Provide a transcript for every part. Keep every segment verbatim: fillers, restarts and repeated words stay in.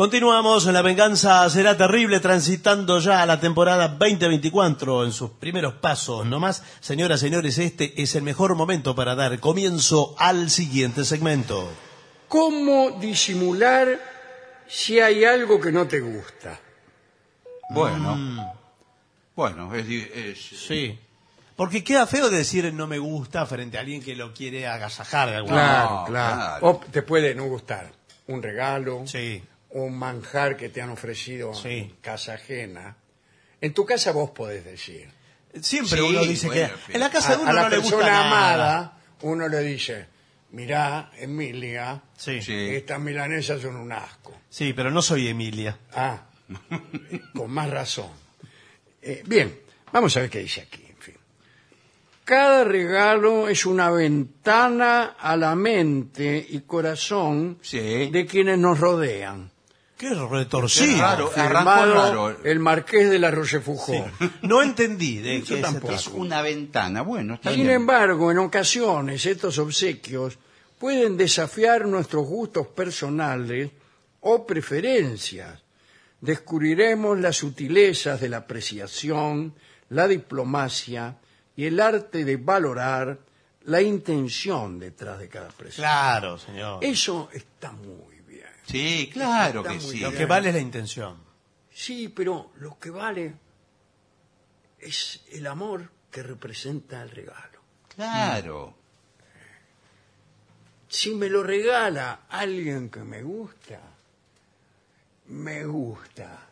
Continuamos en La Venganza Será Terrible, transitando ya la temporada veinte veinticuatro en sus primeros pasos nomás. Señoras, señores, este es el mejor momento para dar comienzo al siguiente segmento. ¿Cómo disimular si hay algo que no te gusta? Bueno, mm. bueno, es... es sí. Porque queda feo decir no me gusta frente a alguien que lo quiere agasajar de alguna manera. Claro, claro. O te puede no gustar un regalo... Sí. Un manjar que te han ofrecido sí. en casa ajena. En tu casa vos podés decir. Siempre sí, uno dice bueno, que... En la casa a, de uno no le gusta nada. A la persona amada, uno le dice, mirá, Emilia, sí. estas milanesas son un asco. Sí, pero no soy Emilia. Ah, con más razón. Eh, bien, vamos a ver qué dice aquí. En fin. Cada regalo es una ventana a la mente y corazón sí. de quienes nos rodean. ¡Qué retorcido! Claro, arrancó el Marqués de la Rochefoucauld. Sí. No entendí de qué tampoco. Es una ventana, bueno. Está Sin bien. embargo, en ocasiones estos obsequios pueden desafiar nuestros gustos personales o preferencias. Descubriremos las sutilezas de la apreciación, la diplomacia y el arte de valorar la intención detrás de cada presencia. Claro, señor. Eso está muy bien. Sí, claro que sí. Lo que vale es la intención. Sí, pero lo que vale es el amor que representa el regalo. Claro. Si me lo regala alguien que me gusta, me gusta.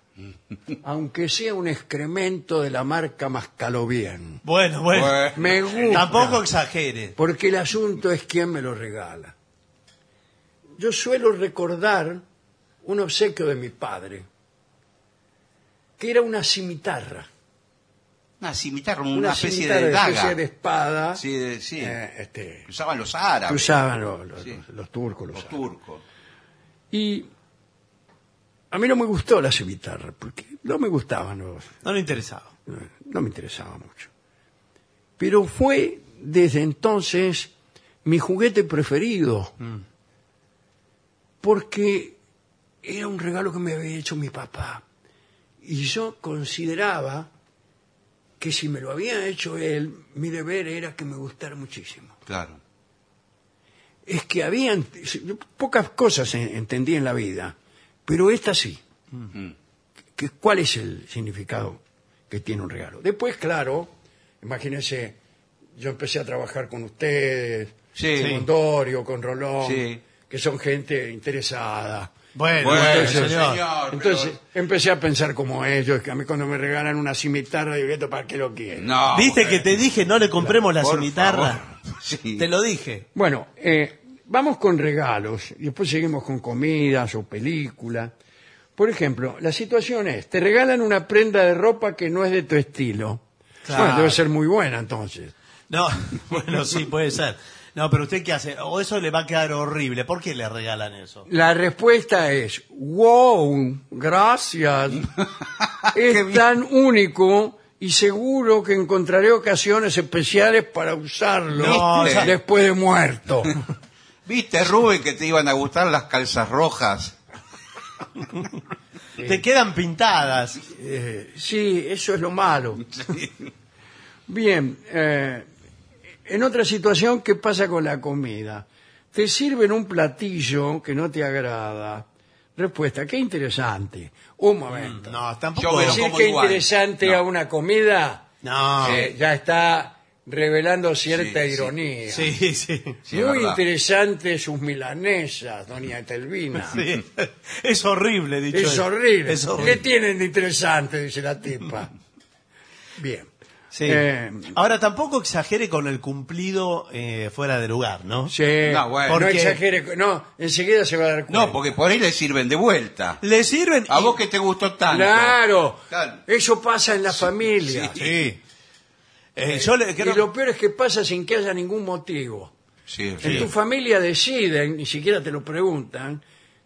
Aunque sea un excremento de la marca Mascalobién. Bueno, bueno. Me gusta. Tampoco exagere. Porque el asunto es quién me lo regala. Yo suelo recordar un obsequio de mi padre, que era una cimitarra. Una cimitarra, una, una especie cimitarra de daga. Una especie de espada. Sí, de, sí. Eh, este, usaban los árabes. Usaban los, los, sí. los, los turcos. Los, los turcos. Y... A mí no me gustó la cimitarra, porque no me gustaban los... No me interesaba. No, no me interesaba mucho. Pero fue, desde entonces, mi juguete preferido. Mm. Porque era un regalo que me había hecho mi papá. Y yo consideraba que si me lo había hecho él, mi deber era que me gustara muchísimo. Claro. Es que habían... Pocas cosas entendí en la vida. Pero esta sí. Uh-huh. ¿Cuál es el significado que tiene un regalo? Después, claro, imagínense, yo empecé a trabajar con ustedes, sí, con sí. Dory, con Rolón, sí. que son gente interesada. Bueno, bueno entonces, señor. señor entonces pero... empecé a pensar como ellos, que a mí cuando me regalan una cimitarra, yo digo, ¿para qué lo quieren? No, ¿Viste eh, que te dije no le compremos la cimitarra? Sí. Te lo dije. Bueno, eh... Vamos con regalos, y después seguimos con comidas o películas. Por ejemplo, la situación es, te regalan una prenda de ropa que no es de tu estilo. Claro. Bueno, debe ser muy buena, entonces. No, bueno, sí, puede ser. No, pero ¿usted qué hace? O eso le va a quedar horrible. ¿Por qué le regalan eso? La respuesta es, wow, gracias. Es tan único... Y seguro que encontraré ocasiones especiales para usarlo no, o sea, después de muerto. ¿Viste, Rubén, que te iban a gustar las calzas rojas? Sí. Te quedan pintadas. Eh, sí, eso es lo malo. Sí. Bien, eh, en otra situación, ¿qué pasa con la comida? Te sirven un platillo que no te agrada. Respuesta, qué interesante. Un momento. No, tampoco decir que igual. interesante no. a una comida no. eh, ya está revelando cierta sí, ironía. Sí, sí. sí. sí Muy interesante sus milanesas, doña Telvina. Sí. Es horrible, dicho es horrible. es horrible. ¿Qué tienen de interesante? Dice la tipa. Bien. Sí. Eh, Ahora, tampoco exagere con el cumplido eh, fuera de lugar, ¿no? Sí, no, bueno. porque... no exagere, no, enseguida se va a dar cuenta. No, porque por ahí le sirven de vuelta. Le sirven... A y... vos que te gustó tanto. Claro, claro. Eso pasa en la sí, familia. Sí, sí. Eh, eh, yo le, creo... Y lo peor es que pasa sin que haya ningún motivo. Sí, en sí. tu familia deciden, ni siquiera te lo preguntan,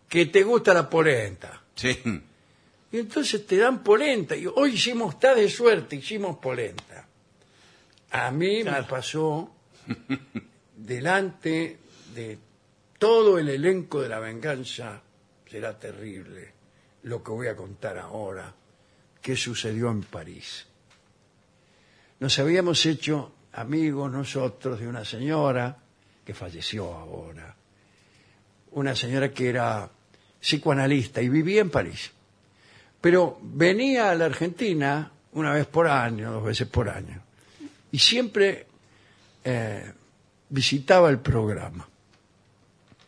que te gusta la polenta. Sí. Y entonces te dan polenta. Y hoy hicimos, está de suerte, hicimos polenta. A mí claro. me pasó delante de todo el elenco de La Venganza Será Terrible. lo que voy a contar ahora, que sucedió en París. Nos habíamos hecho amigos nosotros de una señora que falleció ahora, una señora que era psicoanalista y vivía en París, pero venía a la Argentina una vez por año, dos veces por año, y siempre eh, visitaba el programa.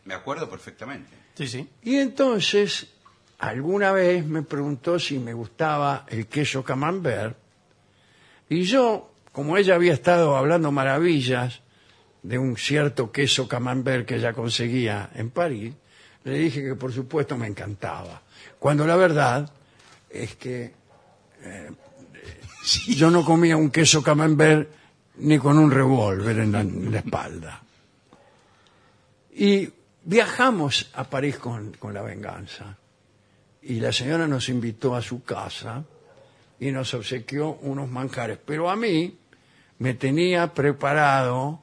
Me acuerdo perfectamente. Sí, sí. Y entonces, alguna vez me preguntó si me gustaba el queso camembert, y yo, como ella había estado hablando maravillas de un cierto queso camembert que ella conseguía en París, le dije que por supuesto me encantaba. Cuando la verdad es que eh, sí. yo no comía un queso camembert ni con un revólver en la, en la espalda. Y viajamos a París con, con la venganza. Y la señora nos invitó a su casa y nos obsequió unos manjares. Pero a mí me tenía preparado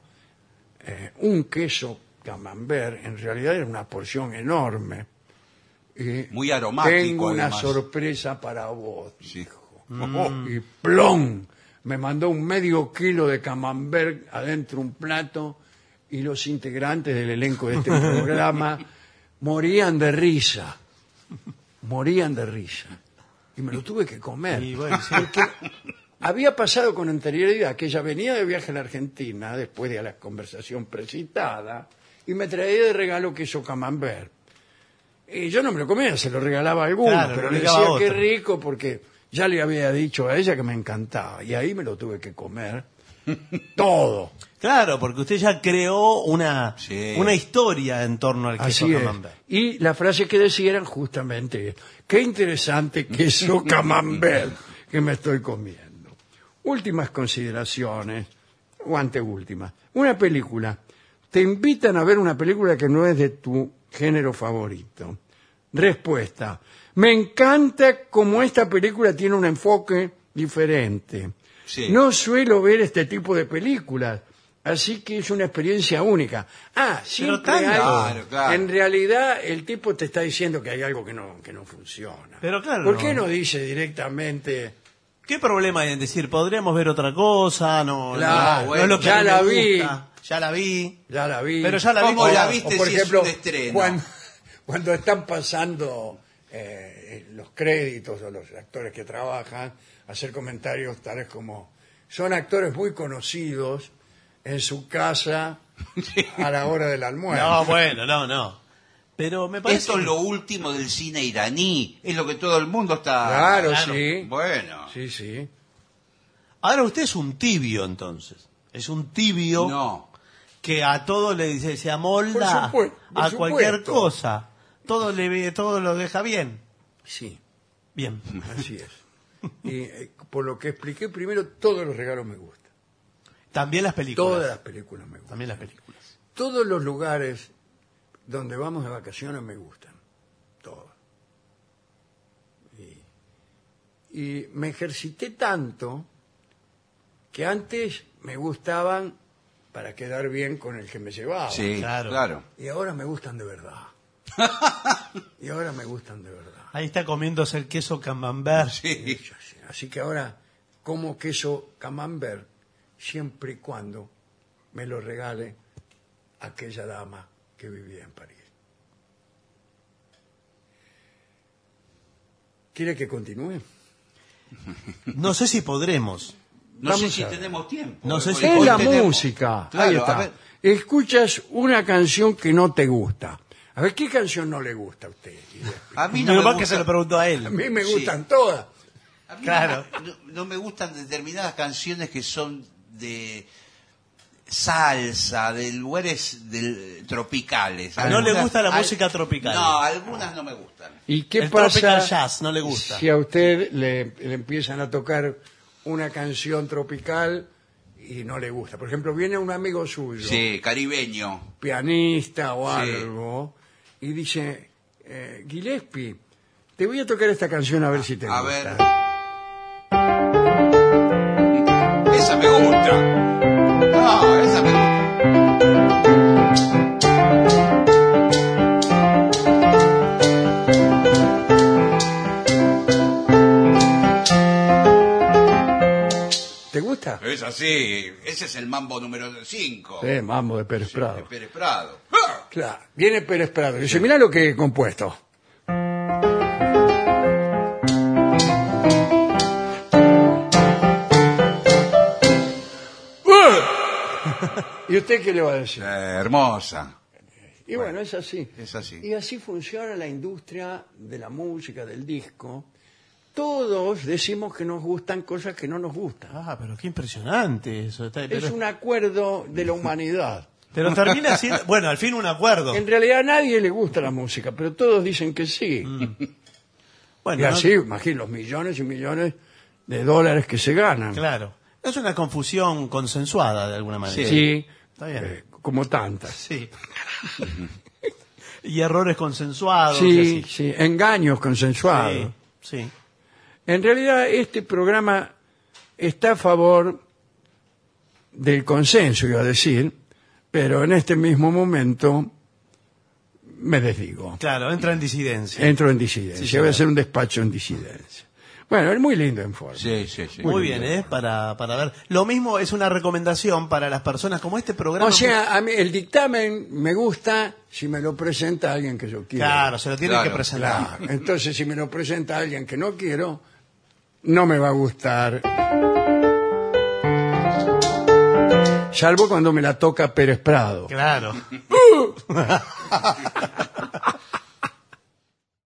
eh, un queso camembert. En realidad era una porción enorme. Y muy aromático. Tengo una además. sorpresa para vos, sí. hijo. Mm. Y plón, me mandó un medio kilo de camembert adentro un plato, y los integrantes del elenco de este programa morían de risa. Morían de risa. Y me lo tuve que comer. Y bueno, sí. Porque había pasado con anterioridad que ella venía de viaje a la Argentina después de la conversación precitada y me traía de regalo queso camembert. Y yo no me lo comía, se lo regalaba a alguno, claro, pero le decía qué rico porque ya le había dicho a ella que me encantaba. Y ahí me lo tuve que comer todo. Claro, porque usted ya creó una, sí. una historia en torno al queso Así camembert. Es. Y las frases que decía eran justamente: qué interesante queso camembert que me estoy comiendo. Últimas consideraciones, o anteúltimas. Una película. Te invitan a ver una película que no es de tu género favorito. Respuesta: me encanta como esta película tiene un enfoque diferente. Sí. No suelo ver este tipo de películas, así que es una experiencia única. Ah, siempre hay, claro, claro. En realidad el tipo te está diciendo que hay algo que no, que no funciona. Pero claro, ¿por qué no dice directamente? ¿Qué problema hay en decir? Podríamos ver otra cosa, no, claro, no, bueno, no es lo que ya la vi. Gusta. Ya la vi. Ya la vi. Pero ya la vi. ¿Cómo la viste? O por si ejemplo, es un estreno. Cuando, cuando están pasando eh, los créditos o los actores que trabajan, hacer comentarios tales como: son actores muy conocidos en su casa a la hora del almuerzo. No, bueno, no, no. Pero me parece... Esto es lo último del cine iraní. Es lo que todo el mundo está... Claro, claro. sí. Bueno. Sí, sí. Ahora usted es un tibio, entonces. Es un tibio... No. Que a todo le dice, se amolda por supuesto, por a cualquier supuesto. cosa. Todo le todo lo deja bien. Sí. Bien. Así es. Y eh, por lo que expliqué primero, todos los regalos me gustan. También las películas. Todas las películas me gustan. También las películas. Todos los lugares donde vamos de vacaciones me gustan. Todos. Y, y me ejercité tanto que antes me gustaban para quedar bien con el que me llevaba. Sí, claro. claro. Y ahora me gustan de verdad. Y ahora me gustan de verdad. Ahí está comiéndose el queso camembert. Sí. Así que ahora como queso camembert siempre y cuando me lo regale aquella dama que vivía en París. ¿Quiere que continúe? No sé si podremos. No Vamos sé si tenemos tiempo. No sé si es la tenemos. música. Claro, ahí está. Escuchas una canción que no te gusta. A ver, ¿qué canción no le gusta a usted? A mí no, no me gusta. Que se lo pregunto a él. A mí me gustan sí. todas. A mí claro. No, no me gustan determinadas canciones que son de salsa, de lugares de, tropicales. ¿No algunas, le gusta la al, música tropical? No, algunas no me gustan. ¿Y qué El pasa tropical jazz no le gusta? Si a usted le, le empiezan a tocar una canción tropical y no le gusta. Por ejemplo, viene un amigo suyo. Sí, caribeño. Pianista o algo. Sí. Y dice, eh, Gillespie, te voy a tocar esta canción a ver si te gusta. A ver. Esa me gusta. No, esa me gusta. gusta? Es así. Ese es el mambo número cinco. Sí, mambo de Pérez Prado. Sí, de Pérez Prado. ¡Ah! Claro. Viene Pérez Prado y dice, mirá lo que he compuesto. ¿Y usted qué le va a decir? Eh, hermosa. Y bueno, bueno, es así. Es así. Y así funciona la industria de la música, del disco. Todos decimos que nos gustan cosas que no nos gustan. Ah, pero qué impresionante eso. Está, pero... Es un acuerdo de la humanidad. Pero termina siendo, bueno, al fin un acuerdo. En realidad a nadie le gusta la música, pero todos dicen que sí. Mm. Bueno, y así, no... imagínate, los millones y millones de dólares que se ganan. Claro. Es una confusión consensuada, de alguna manera. Sí, está bien. Eh, como tantas. Sí. Y errores consensuados. Sí, así. Sí, engaños consensuados. Sí, sí. En realidad, este programa está a favor del consenso, iba a decir, pero en este mismo momento me desdigo. Claro, entra en disidencia. Entro en disidencia. Sí, va a ser un despacho en disidencia. Bueno, es muy lindo en forma. Sí, sí, sí. Muy, muy bien, ¿eh? Para, para ver. Lo mismo es una recomendación para las personas como este programa. O sea, que... a mí el dictamen me gusta si me lo presenta alguien que yo quiero. Claro, se lo tiene claro, que presentar. Claro. Entonces, si me lo presenta alguien que no quiero, no me va a gustar. Salvo cuando me la toca Pérez Prado. Claro.